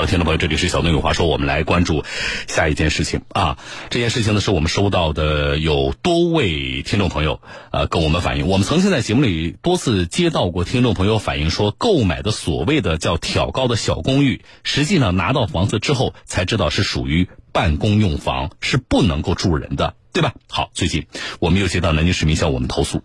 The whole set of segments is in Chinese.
好的，听众朋友，这里是小东有话说，我们来关注下一件事情啊。这件事情呢，是我们收到的有多位听众朋友跟我们反映，我们曾经在节目里多次接到过听众朋友反映说，购买的所谓的叫挑高的小公寓，实际呢拿到房子之后才知道是属于办公用房，是不能够住人的，对吧？好，最近我们又接到南京市民向我们投诉，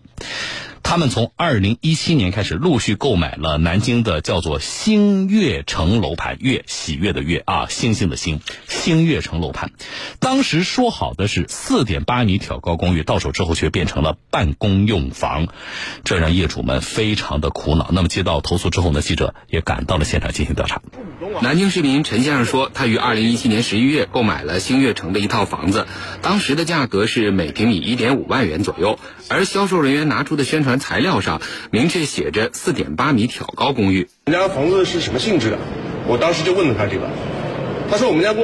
他们从2017年开始陆续购买了南京的叫做星月城楼盘，月喜悦的月啊，星星的星，星月城楼盘。当时说好的是 4.8 米挑高公寓，到手之后却变成了办公用房，这让业主们非常的苦恼。那么接到投诉之后呢，记者也赶到了现场进行调查。南京市民陈先生说，他于2017年11月购买了星月城的一套房子，当时的价格是每平米 1.5 万元左右，而销售人员拿出的宣传材料上明确写着 4.8 米挑高公寓。人家房子是什么性质的？我当时就问了他这个，他说我们家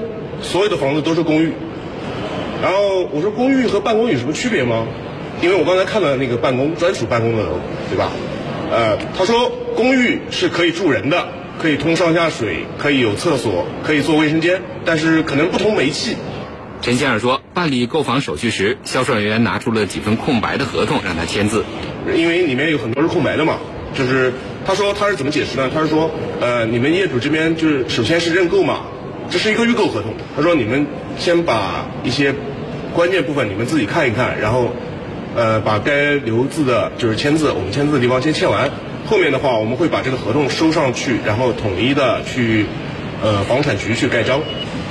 所有的房子都是公寓。然后我说公寓和办公有什么区别吗？因为我刚才看了那个办公专属办公的楼，对吧？他说公寓是可以住人的，可以通上下水，可以有厕所，可以做卫生间，但是可能不通煤气。陈先生说，办理购房手续时，销售人员拿出了几份空白的合同让他签字，因为里面有很多是空白的嘛。就是他说他是怎么解释呢？他是说，你们业主这边就是首先是认购嘛，这是一个预购合同。他说你们先把一些关键部分你们自己看一看，然后把该留字的就是签字，我们签字的地方先签完，后面的话我们会把这个合同收上去，然后统一的去房产局去盖章。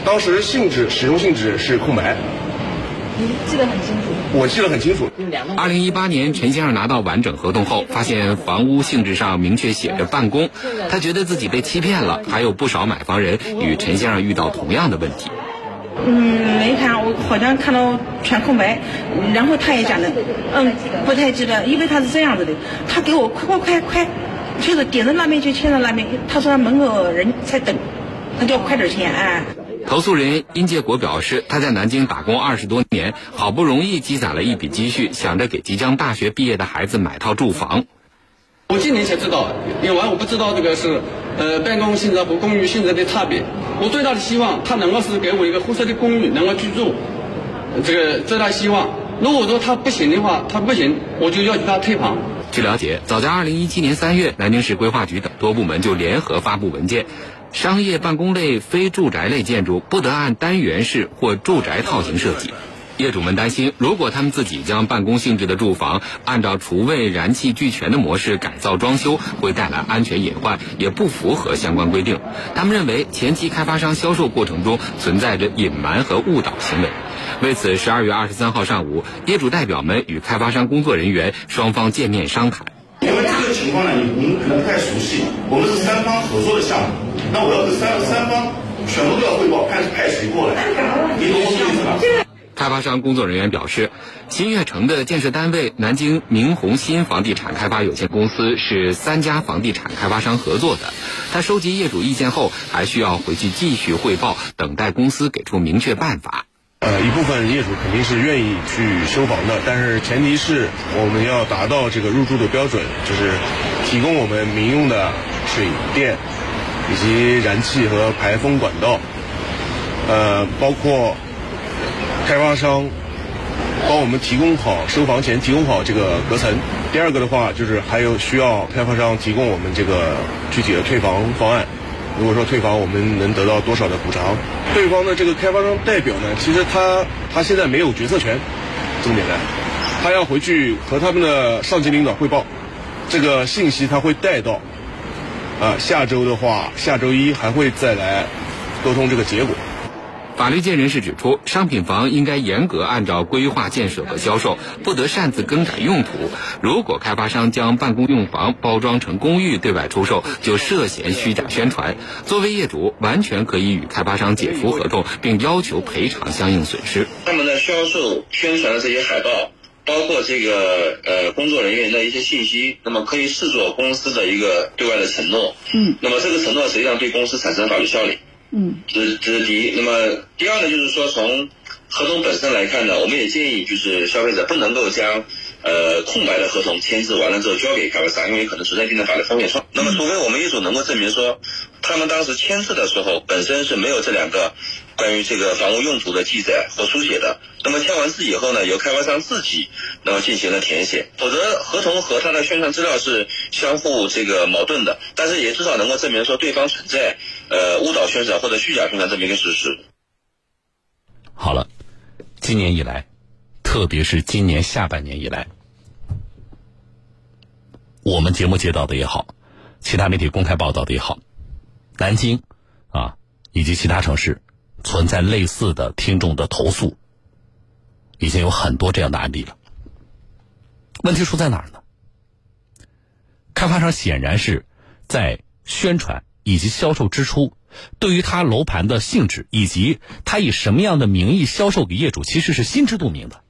当时性质使用性质是空白，你记得很清楚。我记得很清楚。2018年，陈先生拿到完整合同后，发现房屋性质上明确写着办公，他觉得自己被欺骗了。还有不少买房人与陈先生遇到同样的问题。没看，我好像看到全空白，然后他也讲的，不太记得，因为他是这样子的，他给我快，就是点到那边就签到那边，他说门口人在等，他就要快点签啊。投诉人殷介国表示，他在南京打工20多年，好不容易积攒了一笔积蓄，想着给即将大学毕业的孩子买套住房。我5年前知道，因为我不知道这个是办公性质和公寓性质的差别。我最大的希望他能够是给我一个合适的公寓能够居住，这个最大希望。如果说他不行的话，他不行，我就要求他退房。据了解，早在2017年3月，南京市规划局等多部门就联合发布文件，商业办公类非住宅类建筑不得按单元式或住宅套型设计。业主们担心，如果他们自己将办公性质的住房按照厨卫燃气俱全的模式改造装修，会带来安全隐患，也不符合相关规定。他们认为前期开发商销售过程中存在着隐瞒和误导行为。为此，12月23号上午，业主代表们与开发商工作人员双方见面商谈。因为这个情况呢，你们可能不太熟悉，我们是三方合作的项目，那我要是三方全部都要汇报，看是派谁过来，你懂我意思吧？开发商工作人员表示，新月城的建设单位南京明宏新房地产开发有限公司是3家房地产开发商合作的，他收集业主意见后，还需要回去继续汇报，等待公司给出明确办法。一部分业主肯定是愿意去修房的，但是前提是我们要达到这个入住的标准，就是提供我们民用的水电以及燃气和排风管道，包括开发商帮我们提供好收房前提供好这个隔层。第二个的话就是还有需要开发商提供我们这个具体的退房方案，如果说退房我们能得到多少的补偿。对方的这个开发商代表呢，其实他现在没有决策权，这么简单，他要回去和他们的上级领导汇报，这个信息他会带到下周的话，下周一还会再来沟通这个结果。法律界人士指出，商品房应该严格按照规划建设和销售，不得擅自更改用途。如果开发商将办公用房包装成公寓对外出售，就涉嫌虚假宣传。作为业主，完全可以与开发商解除合同，并要求赔偿相应损失。他们的销售宣传的这些海报，包括这个工作人员的一些信息，那么可以视作公司的一个对外的承诺。那么这个承诺实际上对公司产生法律效力。这是第一。那么第二呢，就是说从合同本身来看呢，我们也建议就是消费者不能够将空白的合同签字完了之后交给开发商，因为可能存在一定的法律风险。那么除非我们业主能够证明说，他他们当时签字的时候本身是没有这两个关于这个房屋用途的记载或书写的，那么签完字以后呢，由开发商自己那么进行了填写，否则合同和他的宣传资料是相互这个矛盾的，但是也至少能够证明说对方存在误导宣传或者虚假宣传这么一个事实。好了，今年以来，特别是今年下半年以来，我们节目接到的也好，其他媒体公开报道的也好，南京啊以及其他城市存在类似的听众的投诉，已经有很多这样的案例了。问题出在哪儿呢？开发商显然是在宣传以及销售之初，对于他楼盘的性质以及他以什么样的名义销售给业主，其实是心知肚明的。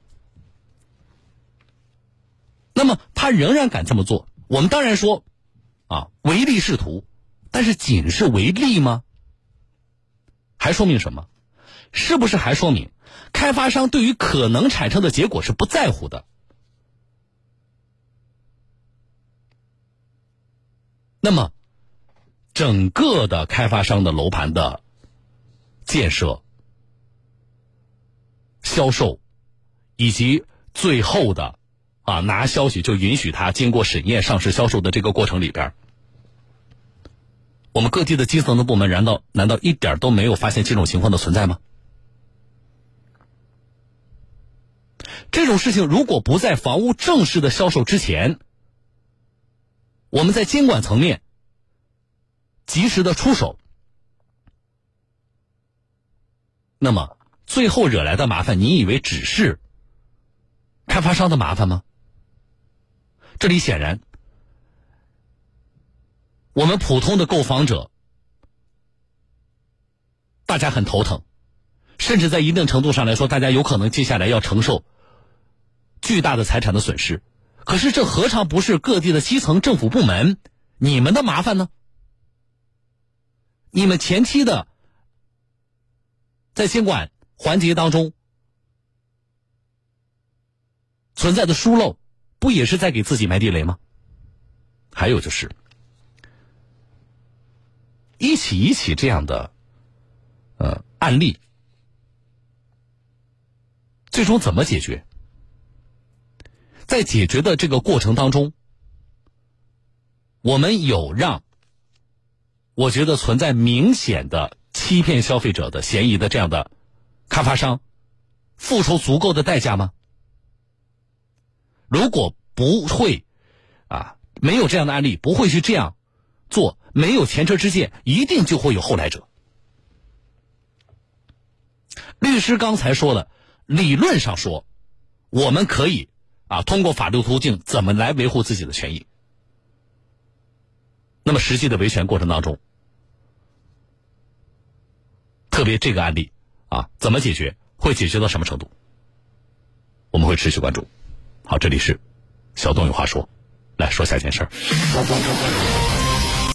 那么他仍然敢这么做，我们当然说啊，唯利是图，但是仅是唯利吗？还说明什么？是不是还说明开发商对于可能产生的结果是不在乎的？那么整个的开发商的楼盘的建设、销售以及最后的拿消息就允许他经过审验上市销售的这个过程里边，我们各地的基层的部门难道一点都没有发现这种情况的存在吗？这种事情如果不在房屋正式的销售之前，我们在监管层面及时的出手，那么最后惹来的麻烦，你以为只是开发商的麻烦吗？这里显然，我们普通的购房者，大家很头疼，甚至在一定程度上来说，大家有可能接下来要承受巨大的财产的损失。可是这何尝不是各地的基层政府部门，你们的麻烦呢？你们前期的在监管环节当中存在的疏漏，不也是在给自己埋地雷吗？还有就是一起这样的案例，最终怎么解决？在解决的这个过程当中，我们有让我觉得存在明显的欺骗消费者的嫌疑的这样的开发商付出足够的代价吗？如果不会没有这样的案例，不会去这样做，没有前车之鉴，一定就会有后来者。律师刚才说了，理论上说我们可以通过法律途径怎么来维护自己的权益，那么实际的维权过程当中，特别这个案例怎么解决，会解决到什么程度，我们会持续关注。好，这里是小东有话说，来说下件事儿。